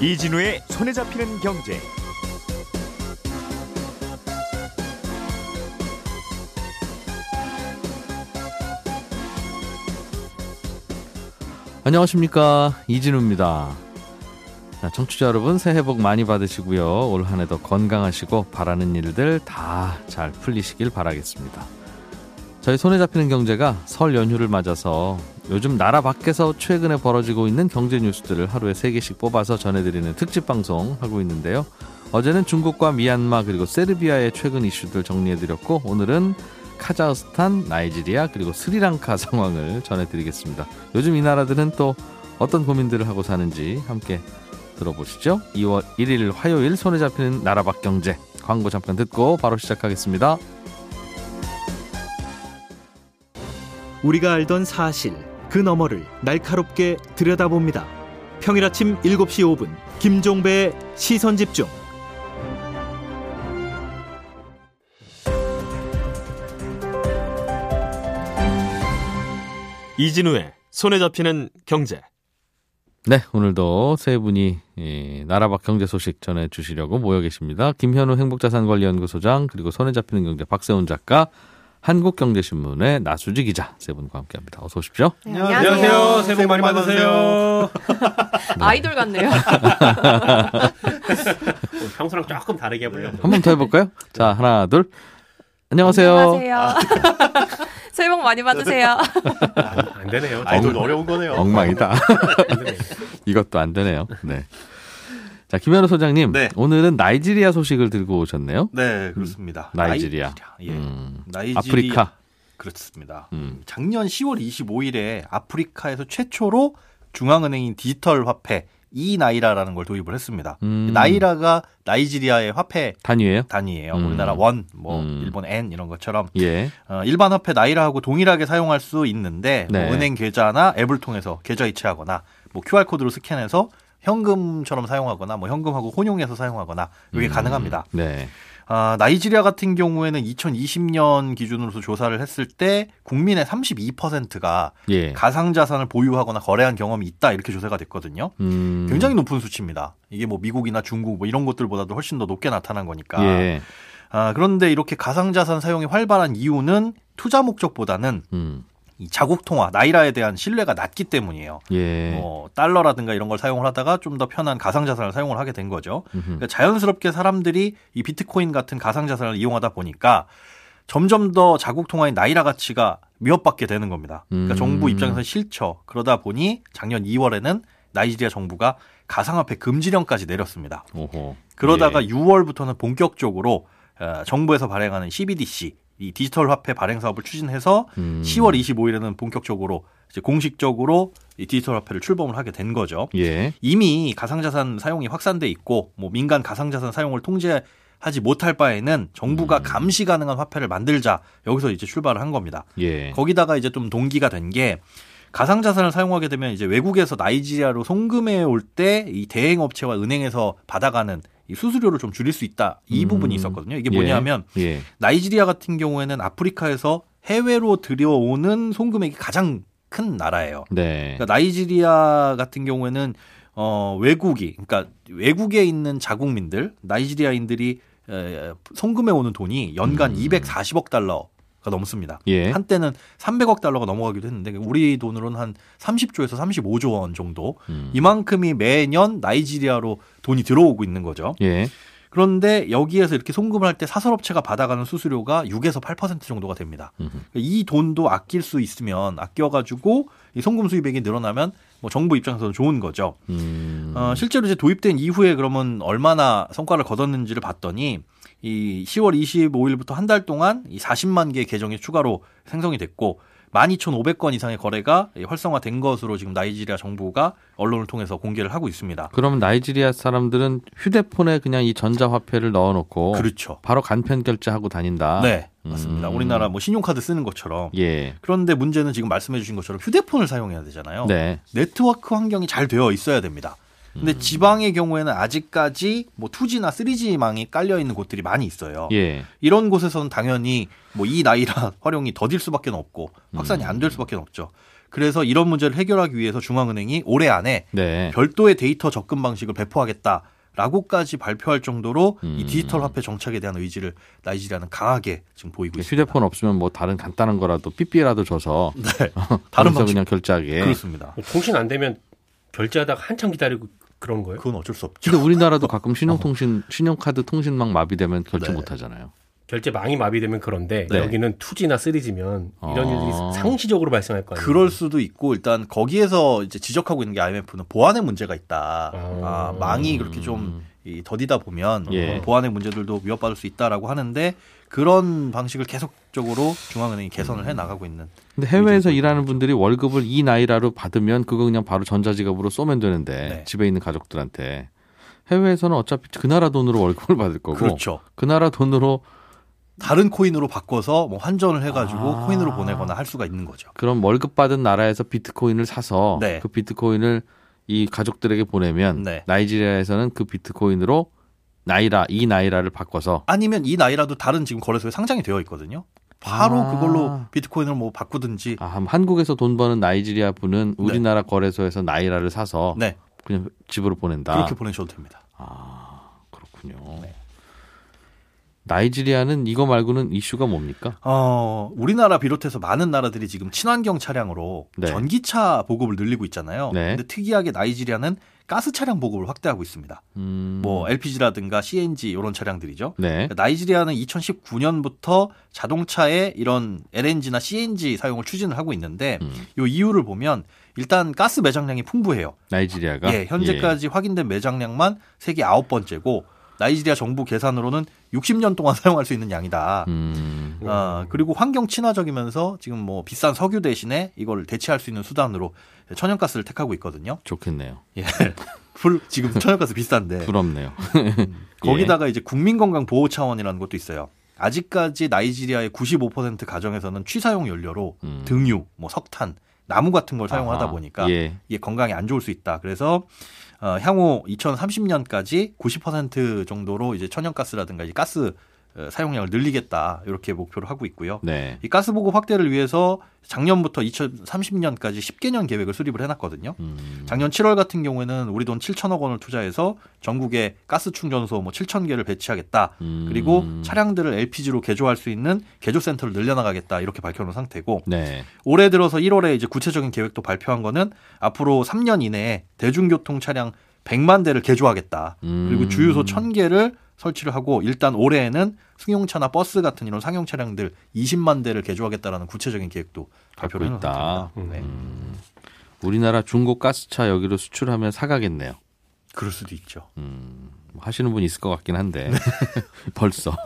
이진우의 손에 잡히는 경제. 안녕하십니까, 이진우입니다. 청취자 여러분, 새해 복 많이 받으시고요. 올 한 해 더 건강하시고 바라는 일들 다 잘 풀리시길 바라겠습니다. 저희 손에 잡히는 경제가 설 연휴를 맞아서 요즘 나라 밖에서 최근에 벌어지고 있는 경제 뉴스들을 하루에 3개씩 뽑아서 전해드리는 특집 방송 하고 있는데요. 어제는 중국과 미얀마 그리고 세르비아의 최근 이슈들 정리해드렸고, 오늘은 카자흐스탄, 나이지리아 그리고 스리랑카 상황을 전해드리겠습니다. 요즘 이 나라들은 또 어떤 고민들을 하고 사는지 함께 들어보시죠. 2월 1일 화요일 손에 잡히는 나라 밖 경제, 광고 잠깐 듣고 바로 시작하겠습니다. 우리가 알던 사실 그 너머를 날카롭게 들여다봅니다. 평일 아침 7시 5분 김종배의 시선집중. 이진우의 손에 잡히는 경제. 네, 오늘도 세 분이 나라 밖 경제 소식 전해주시려고 모여 계십니다. 김현우 행복자산관리연구소장, 그리고 손에 잡히는 경제 박세훈 작가, 한국경제신문의 나수지 기자 세 분과 함께합니다. 어서 오십시오. 네, 안녕하세요. 새해 복 많이 받으세요. 네. 아이돌 같네요. 평소랑 조금 다르게 해보려고. 한 번 더 해볼까요? 자, 하나, 둘. 안녕하세요. 안녕하세요. 새해 복 많이 받으세요. 안 되네요. 아이돌 어려운 거네요. 엉망이다. 이것도 안 되네요. 네. 자, 김현우 소장님, 네. 오늘은 나이지리아 소식을 들고 오셨네요. 네, 그렇습니다. 나이지리아. 나이지리아. 아프리카. 그렇습니다. 작년 10월 25일에 아프리카에서 최초로 중앙은행인 디지털 화폐 이 나이라라는 걸 도입을 했습니다. 나이라가 나이지리아의 화폐 단위예요. 우리나라 원, 일본 엔 이런 것처럼 일반 화폐 나이라하고 동일하게 사용할 수 있는데, 네. 은행 계좌나 앱을 통해서 계좌 이체하거나 QR 코드로 스캔해서 현금처럼 사용하거나 현금하고 혼용해서 사용하거나 이게 가능합니다. 네. 나이지리아 같은 경우에는 2020년 기준으로서 조사를 했을 때 국민의 32%가 가상자산을 보유하거나 거래한 경험이 있다, 이렇게 조사가 됐거든요. 굉장히 높은 수치입니다. 이게 미국이나 중국 이런 것들보다도 훨씬 더 높게 나타난 거니까. 그런데 이렇게 가상자산 사용이 활발한 이유는 투자 목적보다는 이 자국통화, 나이라에 대한 신뢰가 낮기 때문이에요. 달러라든가 이런 걸 사용을 하다가 좀 더 편한 가상자산을 사용을 하게 된 거죠. 그러니까 자연스럽게 사람들이 이 비트코인 같은 가상자산을 이용하다 보니까 점점 더 자국통화인 나이라 가치가 위협받게 되는 겁니다. 그러니까 정부 입장에서는 싫죠. 그러다 보니 작년 2월에는 나이지리아 정부가 가상화폐 금지령까지 내렸습니다. 그러다가 6월부터는 본격적으로 정부에서 발행하는 CBDC, 이 디지털 화폐 발행 사업을 추진해서 10월 25일에는 본격적으로 이제 공식적으로 이 디지털 화폐를 출범을 하게 된 거죠. 이미 가상자산 사용이 확산돼 있고, 민간 가상자산 사용을 통제하지 못할 바에는 정부가 감시 가능한 화폐를 만들자, 여기서 이제 출발을 한 겁니다. 거기다가 이제 좀 동기가 된 게, 가상자산을 사용하게 되면 이제 외국에서 나이지리아로 송금해 올 때 이 대행업체와 은행에서 받아가는 이 수수료를 좀 줄일 수 있다, 이 부분이 있었거든요. 이게 뭐냐면 나이지리아 같은 경우에는 아프리카에서 해외로 들여오는 송금액이 가장 큰 나라예요. 그러니까 나이지리아 같은 경우에는 외국에 있는 자국민들, 나이지리아인들이 송금해 오는 돈이 연간 240억 달러가 넘습니다. 한때는 300억 달러가 넘어가기도 했는데, 우리 돈으로는 한 30조에서 35조 원 정도, 이만큼이 매년 나이지리아로 돈이 들어오고 있는 거죠. 그런데 여기에서 이렇게 송금을 할 때 사설업체가 받아가는 수수료가 6에서 8% 정도가 됩니다. 이 돈도 아낄 수 있으면 아껴가지고 이 송금 수입액이 늘어나면 정부 입장에서는 좋은 거죠. 실제로 이제 도입된 이후에 그러면 얼마나 성과를 거뒀는지를 봤더니, 이 10월 25일부터 한 달 동안 이 40만 개의 계정이 추가로 생성이 됐고, 12,500건 이상의 거래가 활성화된 것으로 지금 나이지리아 정부가 언론을 통해서 공개를 하고 있습니다. 그러면 나이지리아 사람들은 휴대폰에 그냥 이 전자화폐를 넣어놓고 바로 간편 결제하고 다닌다. 네, 맞습니다. 우리나라 신용카드 쓰는 것처럼. 그런데 문제는 지금 말씀해 주신 것처럼 휴대폰을 사용해야 되잖아요. 네트워크 환경이 잘 되어 있어야 됩니다. 근데 지방의 경우에는 아직까지 뭐 2G나 3G망이 깔려 있는 곳들이 많이 있어요. 예. 이런 곳에서는 당연히 뭐 이 나이라 활용이 더딜 수밖에 없고 확산이 안 될 수밖에 없죠. 그래서 이런 문제를 해결하기 위해서 중앙은행이 올해 안에 네. 별도의 데이터 접근 방식을 배포하겠다라고까지 발표할 정도로 이 디지털 화폐 정착에 대한 의지를 나이지리아는 강하게 지금 보이고 있습니다. 휴대폰 없으면 뭐 다른 간단한 거라도 삐삐라도 줘서 네. 다른 방식 그냥 결제하게. 그렇습니다. 통신 안 되면 결제하다가 한참 기다리고 그런 거예요? 그건 어쩔 수 없죠. 근데 우리나라도 가끔 신용통신, 신용카드 통신망 마비되면 결제 네. 못 하잖아요. 결제망이 마비되면 그런데 네. 여기는 2G나 3G면 이런 일이 상시적으로 발생할 거 아니에요? 그럴 수도 있고 일단 거기에서 이제 지적하고 있는 게 IMF는 보안의 문제가 있다. 아, 망이 그렇게 좀 더디다 보면 예. 보안의 문제들도 위협받을 수 있다라고 하는데 그런 방식을 계속적으로 중앙은행이 개선을 해나가고 있는. 근데 해외에서 일하는 분들이 월급을 이 나이라로 받으면 그거 그냥 바로 전자지갑으로 쏘면 되는데 네. 집에 있는 가족들한테 해외에서는 어차피 그 나라 돈으로 월급을 받을 거고 그렇죠. 그 나라 돈으로 다른 코인으로 바꿔서 뭐 환전을 해가지고 아. 코인으로 보내거나 할 수가 있는 거죠. 그럼 월급 받은 나라에서 비트코인을 사서 네. 그 비트코인을 이 가족들에게 보내면 네. 나이지리아에서는 그 비트코인으로 나이라, 이 나이라를 바꿔서 아니면 이 나이라도 다른 지금 거래소에 상장이 되어 있거든요. 바로 그걸로 비트코인을 뭐 바꾸든지. 아, 한국에서 돈 버는 나이지리아 분은 우리나라 네. 거래소에서 나이라를 사서 네. 그냥 집으로 보낸다. 그렇게 보내셔도 됩니다. 아, 그렇군요. 네. 나이지리아는 이거 말고는 이슈가 뭡니까? 우리나라 비롯해서 많은 나라들이 지금 친환경 차량으로 네. 전기차 보급을 늘리고 있잖아요. 네. 근데 특이하게 나이지리아는 가스 차량 보급을 확대하고 있습니다. 뭐 LPG라든가 CNG 이런 차량들이죠. 네. 나이지리아는 2019년부터 자동차에 이런 LNG나 CNG 사용을 추진을 하고 있는데 이 이유를 보면 일단 가스 매장량이 풍부해요. 나이지리아가? 예, 현재까지 예. 확인된 매장량만 세계 9번째고 나이지리아 정부 계산으로는 60년 동안 사용할 수 있는 양이다. 그리고 환경 친화적이면서 지금 뭐 비싼 석유 대신에 이걸 대체할 수 있는 수단으로 천연가스를 택하고 있거든요. 좋겠네요. 예. 지금 천연가스 비싼데. 부럽네요. 거기다가 이제 국민건강보호 차원이라는 것도 있어요. 아직까지 나이지리아의 95% 가정에서는 취사용 연료로 등유, 뭐 석탄, 나무 같은 걸 사용하다 보니까 예. 이게 건강에 안 좋을 수 있다. 그래서 향후 2030년까지 90% 정도로 이제 천연가스라든가 이제 가스 사용량을 늘리겠다 이렇게 목표를 하고 있고요. 네. 이 가스 보급 확대를 위해서 작년부터 2030년까지 10개년 계획을 수립을 해놨거든요. 작년 7월 같은 경우에는 우리 돈 7천억 원을 투자해서 전국에 가스 충전소 뭐 7천 개를 배치하겠다. 그리고 차량들을 LPG로 개조할 수 있는 개조센터를 늘려나가겠다 이렇게 밝혀놓은 상태고 네. 올해 들어서 1월에 이제 구체적인 계획도 발표한 거는 앞으로 3년 이내에 대중교통 차량 100만 대를 개조하겠다. 그리고 주유소 1,000개를 설치를 하고 일단 올해에는 승용차나 버스 같은 이런 상용 차량들 20만 대를 개조하겠다라는 구체적인 계획도 발표를 했다. 네. 우리나라 중고 가스차 여기로 수출하면 사가겠네요. 그럴 수도 있죠. 하시는 분 있을 것 같긴 한데 네. 벌써.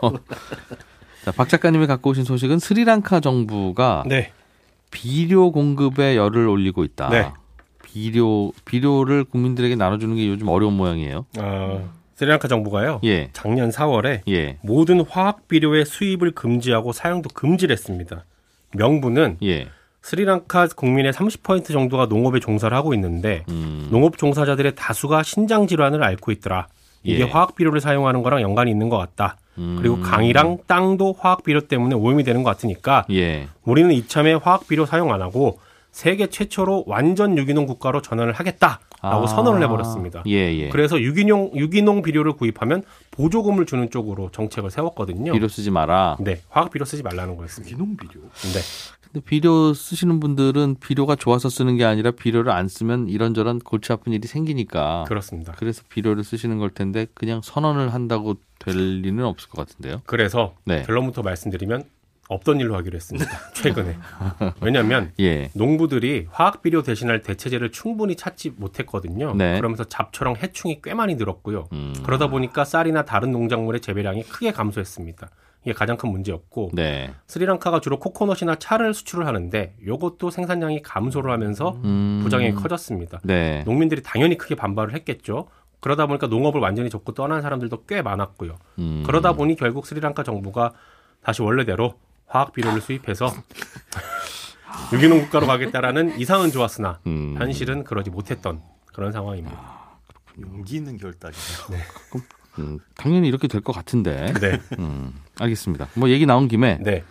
자, 박 작가님이 갖고 오신 소식은 스리랑카 정부가 네. 비료 공급에 열을 올리고 있다. 네. 비료를 국민들에게 나눠주는 게 요즘 어려운 모양이에요. 스리랑카 정부가요. 예. 작년 4월에 예. 모든 화학 비료의 수입을 금지하고 사용도 금지를 했습니다. 명분은 예. 스리랑카 국민의 30% 정도가 농업에 종사를 하고 있는데 농업 종사자들의 다수가 신장 질환을 앓고 있더라. 이게 예. 화학 비료를 사용하는 거랑 연관이 있는 것 같다. 그리고 강이랑 땅도 화학 비료 때문에 오염이 되는 것 같으니까 예. 우리는 이참에 화학 비료 사용 안 하고 세계 최초로 완전 유기농 국가로 전환을 하겠다라고 선언을 해버렸습니다. 예, 예. 그래서 유기농 비료를 구입하면 보조금을 주는 쪽으로 정책을 세웠거든요. 비료 쓰지 마라. 네, 화학 비료 쓰지 말라는 거였습니다. 유기농 비료. 네. 근데 비료 쓰시는 분들은 비료가 좋아서 쓰는 게 아니라 비료를 안 쓰면 이런저런 골치 아픈 일이 생기니까. 그렇습니다. 그래서 비료를 쓰시는 걸 텐데 그냥 선언을 한다고 될 리는 없을 것 같은데요. 그래서 네. 결론부터 말씀드리면. 없던 일로 하기로 했습니다. 최근에. 왜냐하면 예. 농부들이 화학비료 대신할 대체제를 충분히 찾지 못했거든요. 네. 그러면서 잡초랑 해충이 꽤 많이 늘었고요. 그러다 보니까 쌀이나 다른 농작물의 재배량이 크게 감소했습니다. 이게 가장 큰 문제였고 네. 스리랑카가 주로 코코넛이나 차를 수출을 하는데 이것도 생산량이 감소를 하면서 부작용이 커졌습니다. 네. 농민들이 당연히 크게 반발을 했겠죠. 그러다 보니까 농업을 완전히 접고 떠난 사람들도 꽤 많았고요. 그러다 보니 결국 스리랑카 정부가 다시 원래대로 화학 비료를 수입해서 유기농 국가로 가겠다라는 이상은 좋았으나 현실은 그러지 못했던 그런 상황입니다. 용기 있는 결단이죠. 네. 당연히 이렇게 될 것 같은데. 네. 알겠습니다. 뭐 얘기 나온 김에 네.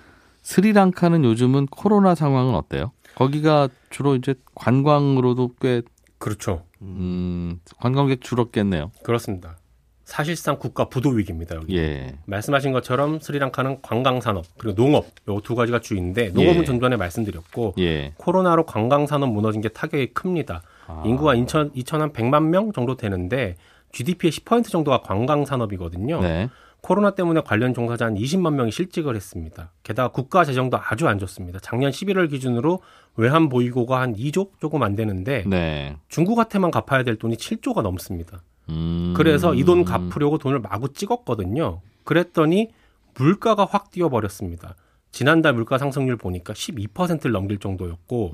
스리랑카는 요즘은 코로나 상황은 어때요? 거기가 주로 이제 관광으로도 꽤 그렇죠. 관광객 줄었겠네요. 그렇습니다. 사실상 국가 부도 위기입니다. 여기. 예. 말씀하신 것처럼 스리랑카는 관광산업 그리고 농업 요 두 가지가 주인데 농업은 예. 전전에 말씀드렸고 예. 코로나로 관광산업 무너진 게 타격이 큽니다. 아. 인구가 2,100만 명 정도 되는데 GDP의 10% 정도가 관광산업이거든요. 네. 코로나 때문에 관련 종사자 한 20만 명이 실직을 했습니다. 게다가 국가 재정도 아주 안 좋습니다. 작년 11월 기준으로 외환 보유고가 한 2조 조금 안 되는데 네. 중국한테만 갚아야 될 돈이 7조가 넘습니다. 그래서 이 돈 갚으려고 돈을 마구 찍었거든요. 그랬더니 물가가 확 뛰어버렸습니다. 지난달 물가 상승률 보니까 12%를 넘길 정도였고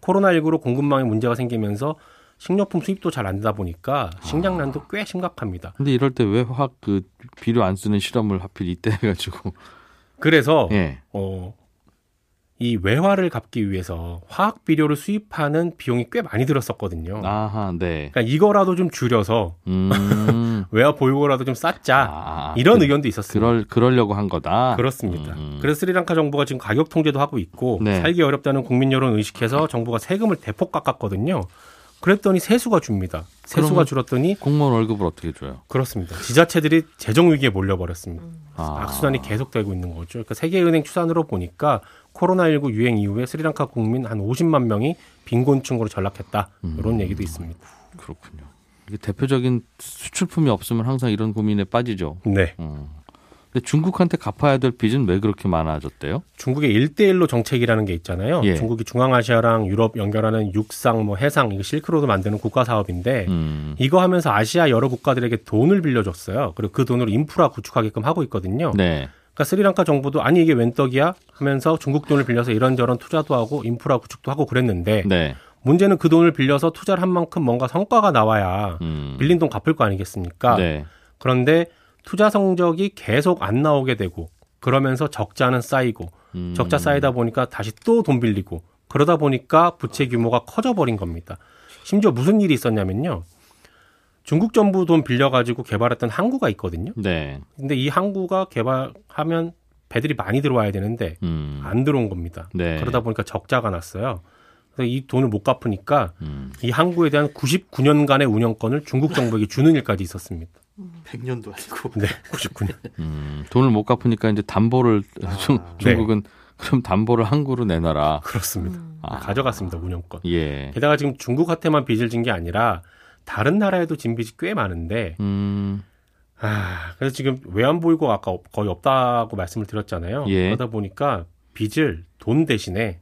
코로나19로 공급망에 문제가 생기면서 식료품 수입도 잘 안 되다 보니까 식량난도 꽤 심각합니다. 근데 이럴 때 왜 확 그 비료 안 쓰는 실험을 하필 이때 해가지고. 그래서 예. 이 외화를 갚기 위해서 화학 비료를 수입하는 비용이 꽤 많이 들었었거든요. 아하, 네. 그러니까 이거라도 좀 줄여서 외화 보유고라도 좀 쌓자 이런 의견도 있었습니다. 그러려고 한 거다. 그렇습니다. 그래서 스리랑카 정부가 지금 가격 통제도 하고 있고 네. 살기 어렵다는 국민 여론 의식해서 정부가 세금을 대폭 깎았거든요. 그랬더니 세수가 줍니다. 세수가 줄었더니 공무원 월급을 어떻게 줘요? 그렇습니다. 지자체들이 재정 위기에 몰려버렸습니다. 악순환이 계속되고 있는 거죠. 그러니까 세계은행 추산으로 보니까 코로나19 유행 이후에 스리랑카 국민 한 50만 명이 빈곤층으로 전락했다. 이런 얘기도 있습니다. 그렇군요. 이게 대표적인 수출품이 없으면 항상 이런 고민에 빠지죠. 네. 근데 중국한테 갚아야 될 빚은 왜 그렇게 많아졌대요? 중국의 1:1로 정책이라는 게 있잖아요. 예. 중국이 중앙아시아랑 유럽 연결하는 육상, 뭐 해상, 이거 실크로드 만드는 국가 사업인데 이거 하면서 아시아 여러 국가들에게 돈을 빌려줬어요. 그리고 그 돈으로 인프라 구축하게끔 하고 있거든요. 네. 그러니까 스리랑카 정부도 아니 이게 웬 떡이야 하면서 중국 돈을 빌려서 이런저런 투자도 하고 인프라 구축도 하고 그랬는데 네. 문제는 그 돈을 빌려서 투자를 한 만큼 뭔가 성과가 나와야 빌린 돈 갚을 거 아니겠습니까? 네. 그런데 투자 성적이 계속 안 나오게 되고 그러면서 적자는 쌓이고 적자 쌓이다 보니까 다시 또 돈 빌리고 그러다 보니까 부채 규모가 커져버린 겁니다. 심지어 무슨 일이 있었냐면요. 중국 정부 돈 빌려가지고 개발했던 항구가 있거든요. 네. 근데 이 항구가 개발하면 배들이 많이 들어와야 되는데 안 들어온 겁니다. 네. 그러다 보니까 적자가 났어요. 그래서 이 돈을 못 갚으니까 이 항구에 대한 99년간의 운영권을 중국 정부에게 주는 일까지 있었습니다. 100년도 아니고. 네, 99년. 돈을 못 갚으니까 이제 담보를 중국은 네. 그럼 담보를 항구로 내놔라. 그렇습니다. 가져갔습니다. 운영권. 예. 게다가 지금 중국한테만 빚을 진 게 아니라 다른 나라에도 진 빚이 꽤 많은데 그래서 지금 외환 보유고가 아까 거의 없다고 말씀을 드렸잖아요. 예. 그러다 보니까 빚을 돈 대신에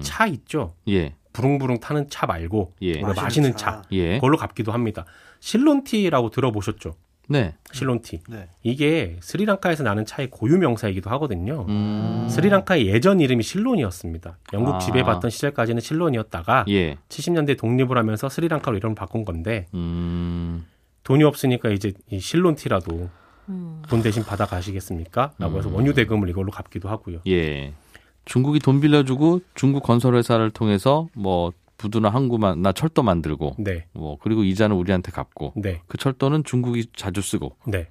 차 있죠. 예. 부릉부릉 타는 차 말고 예. 마시는 차. 예. 그걸로 갚기도 합니다. 실론티라고 들어보셨죠? 네. 실론티. 네. 이게 스리랑카에서 나는 차의 고유 명사이기도 하거든요. 스리랑카의 예전 이름이 실론이었습니다. 영국 지배받던 시절까지는 실론이었다가 예. 70년대 독립을 하면서 스리랑카로 이름을 바꾼 건데 돈이 없으니까 이제 이 실론티라도 돈 대신 받아 가시겠습니까? 라고 해서 원유 대금을 이걸로 갚기도 하고요. 예. 중국이 돈 빌려주고 중국 건설회사를 통해서 뭐 부두나 항구만 나 철도 만들고, 네. 뭐 그리고 이자는 우리한테 갚고, 네. 그 철도는 중국이 자주 쓰고, 네.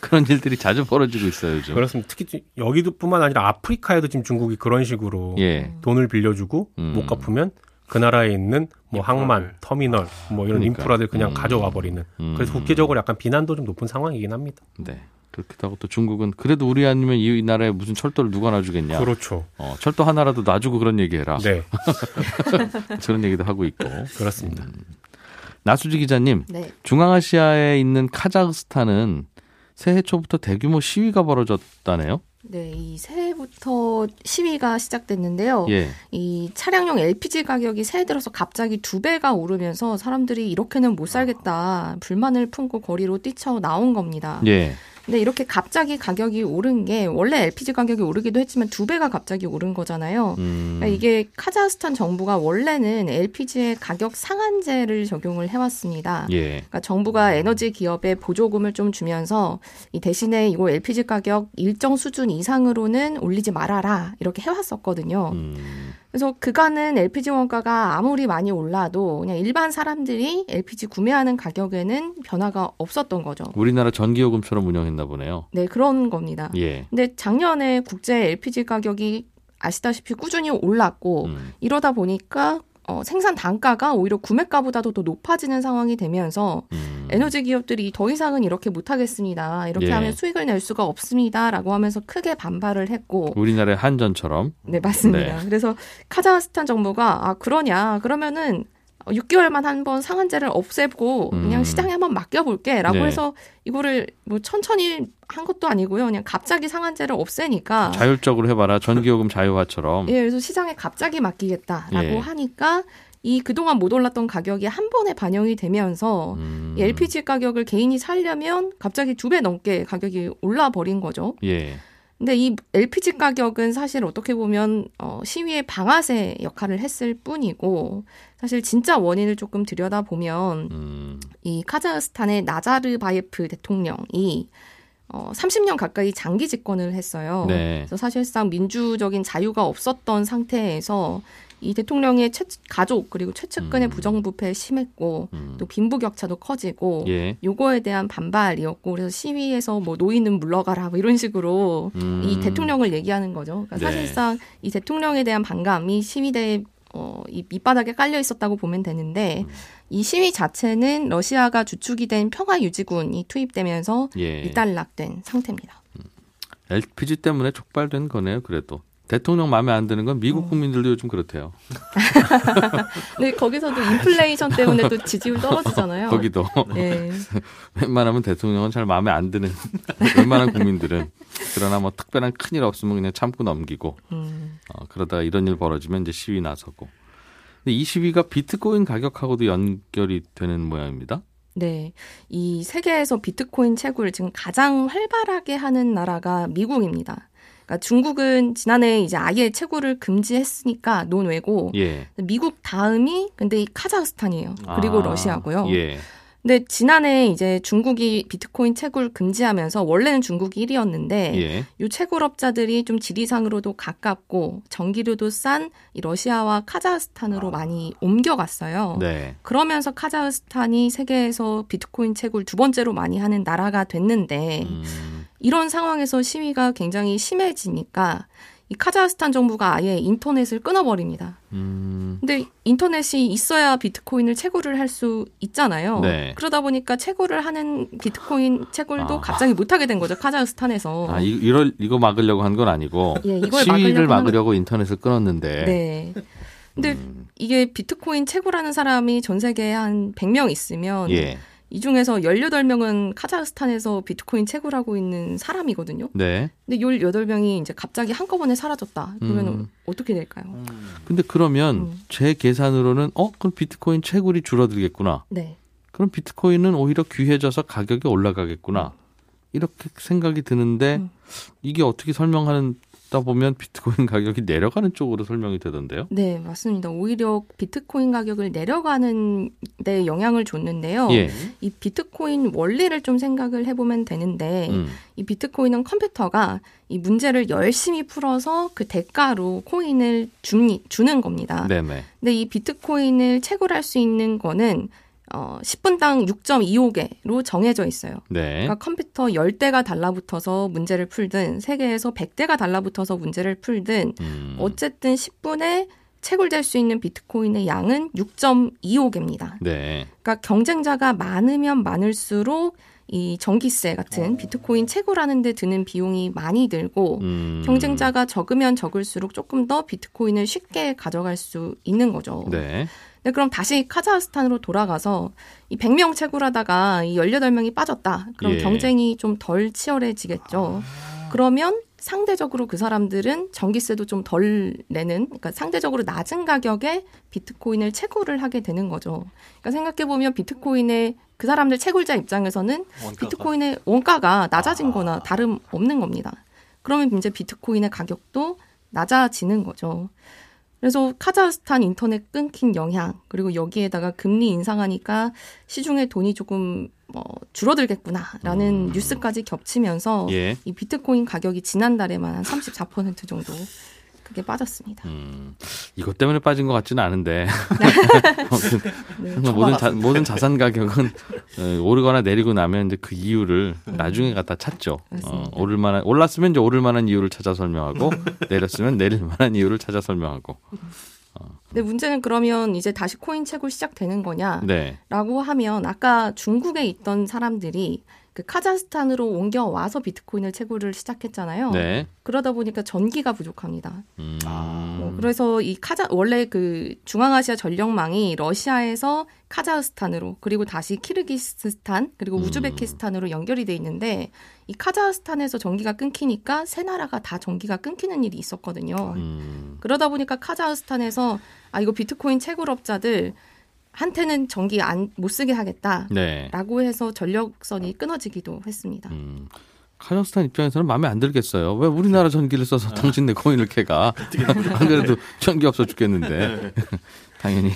그런 일들이 자주 벌어지고 있어요 요즘. 그렇습니다. 특히 여기도뿐만 아니라 아프리카에도 지금 중국이 그런 식으로 예. 돈을 빌려주고 못 갚으면 그 나라에 있는 뭐 항만, 터미널, 뭐 이런 그러니까. 인프라들 그냥 가져와 버리는. 그래서 국제적으로 약간 비난도 좀 높은 상황이긴 합니다. 네. 그렇기도 하고 또 중국은 그래도 우리 아니면 이 나라에 무슨 철도를 누가 놔주겠냐. 그렇죠. 철도 하나라도 놔주고 그런 얘기해라. 네. 저런 얘기도 하고 있고. 그렇습니다. 나수지 기자님. 네. 중앙아시아에 있는 카자흐스탄은 새해 초부터 대규모 시위가 벌어졌다네요. 네, 이 새해부터 시위가 시작됐는데요. 예. 이 차량용 LPG 가격이 새해 들어서 갑자기 2배가 오르면서 사람들이 이렇게는 못 살겠다 불만을 품고 거리로 뛰쳐나온 겁니다. 예. 근데 이렇게 갑자기 가격이 오른 게 원래 LPG 가격이 오르기도 했지만 2배가 갑자기 오른 거잖아요. 그러니까 이게 카자흐스탄 정부가 원래는 LPG의 가격 상한제를 적용을 해왔습니다. 예. 그러니까 정부가 에너지 기업에 보조금을 좀 주면서 이 대신에 이거 LPG 가격 일정 수준 이상으로는 올리지 말아라 이렇게 해왔었거든요. 그래서 그간은 LPG 원가가 아무리 많이 올라도 그냥 일반 사람들이 LPG 구매하는 가격에는 변화가 없었던 거죠. 우리나라 전기요금처럼 운영했나 보네요. 네, 그런 겁니다. 예. 근데 작년에 국제 LPG 가격이 아시다시피 꾸준히 올랐고 이러다 보니까 생산 단가가 오히려 구매가보다도 더 높아지는 상황이 되면서 에너지 기업들이 더 이상은 이렇게 못하겠습니다. 이렇게 예. 하면 수익을 낼 수가 없습니다라고 하면서 크게 반발을 했고. 우리나라의 한전처럼. 네, 맞습니다. 네. 그래서 카자흐스탄 정부가 그러냐. 그러면은 6개월만 한번 상한제를 없애고 그냥 시장에 한번 맡겨볼게라고 네. 해서 이거를 뭐 천천히 한 것도 아니고요. 그냥 갑자기 상한제를 없애니까 자율적으로 해봐라. 전기요금 자유화처럼. 예, 그래서 시장에 갑자기 맡기겠다라고 예. 하니까 이 그동안 못 올랐던 가격이 한 번에 반영이 되면서 이 LPG 가격을 개인이 사려면 갑자기 2배 넘게 가격이 올라 버린 거죠. 예. 근데 이 LPG 가격은 사실 어떻게 보면 시위의 방아쇠 역할을 했을 뿐이고 사실 진짜 원인을 조금 들여다보면 이 카자흐스탄의 나자르바예프 대통령이 30년 가까이 장기 집권을 했어요. 네. 그래서 사실상 민주적인 자유가 없었던 상태에서 이 대통령의 가족 그리고 최측근의 부정부패 심했고 또 빈부격차도 커지고 예. 요거에 대한 반발이었고 그래서 시위에서 뭐 노인은 물러가라 뭐 이런 식으로 이 대통령을 얘기하는 거죠. 그러니까 네. 사실상 이 대통령에 대한 반감이 시위대의 이 밑바닥에 깔려 있었다고 보면 되는데 이 시위 자체는 러시아가 주축이 된 평화유지군이 투입되면서 예. 이탈락된 상태입니다. LPG 때문에 촉발된 거네요. 그래도. 대통령 마음에 안 드는 건 미국 국민들도 요즘 그렇대요. 근데 거기서도 인플레이션 때문에 또 지지율 떨어지잖아요. 거기도. 네. 웬만하면 대통령은 잘 마음에 안 드는 웬만한 국민들은. 그러나 뭐 특별한 큰일 없으면 그냥 참고 넘기고. 그러다가 이런 일 벌어지면 이제 시위 나서고. 근데 이 시위가 비트코인 가격하고도 연결이 되는 모양입니다. 네. 이 세계에서 비트코인 채굴을 지금 가장 활발하게 하는 나라가 미국입니다. 그러니까 중국은 지난해 이제 아예 채굴을 금지했으니까 논외고 예. 미국 다음이 근데 이 카자흐스탄이에요. 그리고 러시아고요. 예. 근데 지난해 이제 중국이 비트코인 채굴 금지하면서 원래는 중국이 1위였는데 예. 이 채굴업자들이 좀 지리상으로도 가깝고 전기료도 싼 이 러시아와 카자흐스탄으로 많이 옮겨갔어요. 네. 그러면서 카자흐스탄이 세계에서 비트코인 채굴 두 번째로 많이 하는 나라가 됐는데 이런 상황에서 시위가 굉장히 심해지니까 이 카자흐스탄 정부가 아예 인터넷을 끊어버립니다. 근데 인터넷이 있어야 비트코인을 채굴을 할 수 있잖아요. 네. 그러다 보니까 채굴을 하는 비트코인 채굴도 갑자기 못하게 된 거죠. 카자흐스탄에서. 이거 막으려고 한 건 아니고 예, 이걸 시위를 막으려고 인터넷을 끊었는데. 네. 근데 이게 비트코인 채굴하는 사람이 전 세계에 한 100명 있으면 예. 이 중에서 18명은 카자흐스탄에서 비트코인 채굴하고 있는 사람이거든요. 네. 근데 18명이 이제 갑자기 한꺼번에 사라졌다. 그러면 어떻게 될까요? 근데 그러면 제 계산으로는 그럼 비트코인 채굴이 줄어들겠구나. 네. 그럼 비트코인은 오히려 귀해져서 가격이 올라가겠구나. 이렇게 생각이 드는데 이게 어떻게 설명하다 보면 비트코인 가격이 내려가는 쪽으로 설명이 되던데요. 네, 맞습니다. 오히려 비트코인 가격을 내려가는 데 영향을 줬는데요. 예. 이 비트코인 원리를 좀 생각을 해보면 되는데 이 비트코인은 컴퓨터가 이 문제를 열심히 풀어서 그 대가로 코인을 주는 겁니다. 네네. 근데 이 비트코인을 채굴할 수 있는 거는 10분당 6.25개로 정해져 있어요. 네. 그러니까 컴퓨터 10대가 달라붙어서 문제를 풀든 세계에서 100대가 달라붙어서 문제를 풀든 어쨌든 10분에 채굴될 수 있는 비트코인의 양은 6.25개입니다. 네. 그러니까 경쟁자가 많으면 많을수록 이 전기세 같은 비트코인 채굴하는 데 드는 비용이 많이 들고 경쟁자가 적으면 적을수록 조금 더 비트코인을 쉽게 가져갈 수 있는 거죠. 네. 네, 그럼 다시 카자흐스탄으로 돌아가서 이 100명 채굴하다가 이 18명이 빠졌다. 그럼 예. 경쟁이 좀 덜 치열해지겠죠. 그러면 상대적으로 그 사람들은 전기세도 좀 덜 내는, 그러니까 상대적으로 낮은 가격에 비트코인을 채굴을 하게 되는 거죠. 그러니까 생각해보면 비트코인의 그 사람들 채굴자 입장에서는 비트코인의 원가가 낮아진 거나 다름없는 겁니다. 그러면 이제 비트코인의 가격도 낮아지는 거죠. 그래서 카자흐스탄 인터넷 끊긴 영향, 그리고 여기에다가 금리 인상하니까 시중에 돈이 조금 줄어들겠구나라는 뉴스까지 겹치면서 예. 이 비트코인 가격이 지난달에만 한 34% 정도 그게 빠졌습니다. 이것 때문에 빠진 것 같지는 않은데 네, 모든 자산 가격은 오르거나 내리고 나면 이제 그 이유를 나중에 갖다 찾죠. 오를만한 올랐으면 이제 오를만한 이유를 찾아 설명하고 내렸으면 내릴만한 이유를 찾아 설명하고. 근데 문제는 그러면 이제 다시 코인 채굴 시작되는 거냐라고 네. 하면 아까 중국에 있던 사람들이 그 카자흐스탄으로 옮겨와서 비트코인을 채굴을 시작했잖아요. 네. 그러다 보니까 전기가 부족합니다. 그래서 이 원래 그 중앙아시아 전력망이 러시아에서 카자흐스탄으로 그리고 다시 키르기스탄 그리고 우즈베키스탄으로 연결이 돼 있는데 이 카자흐스탄에서 전기가 끊기니까 세 나라가 다 전기가 끊기는 일이 있었거든요. 그러다 보니까 카자흐스탄에서 아 이거 비트코인 채굴업자들 한테는 전기 못 쓰게 하겠다라고 네. 해서 전력선이 끊어지기도 했습니다. 카자흐스탄 입장에서는 마음에 안 들겠어요. 왜 우리나라 전기를 써서 당신 내 코인을 캐가. 안 그래도 전기 없어 죽겠는데. 당연히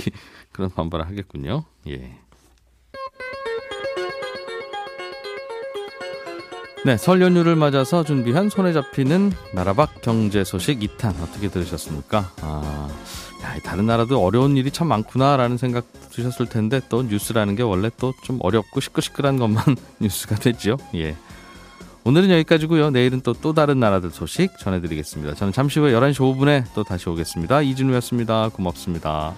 그런 반발을 하겠군요. 예. 네, 설 연휴를 맞아서 준비한 손에 잡히는 나라 밖 경제 소식 2탄 어떻게 들으셨습니까? 야, 다른 나라도 어려운 일이 참 많구나라는 생각 드셨을 텐데 또 뉴스라는 게 원래 또 좀 어렵고 시끌시끌한 것만 뉴스가 됐죠. 예. 오늘은 여기까지고요. 내일은 또 다른 나라들 소식 전해드리겠습니다. 저는 잠시 후에 11시 5분에 또 다시 오겠습니다. 이진우였습니다. 고맙습니다.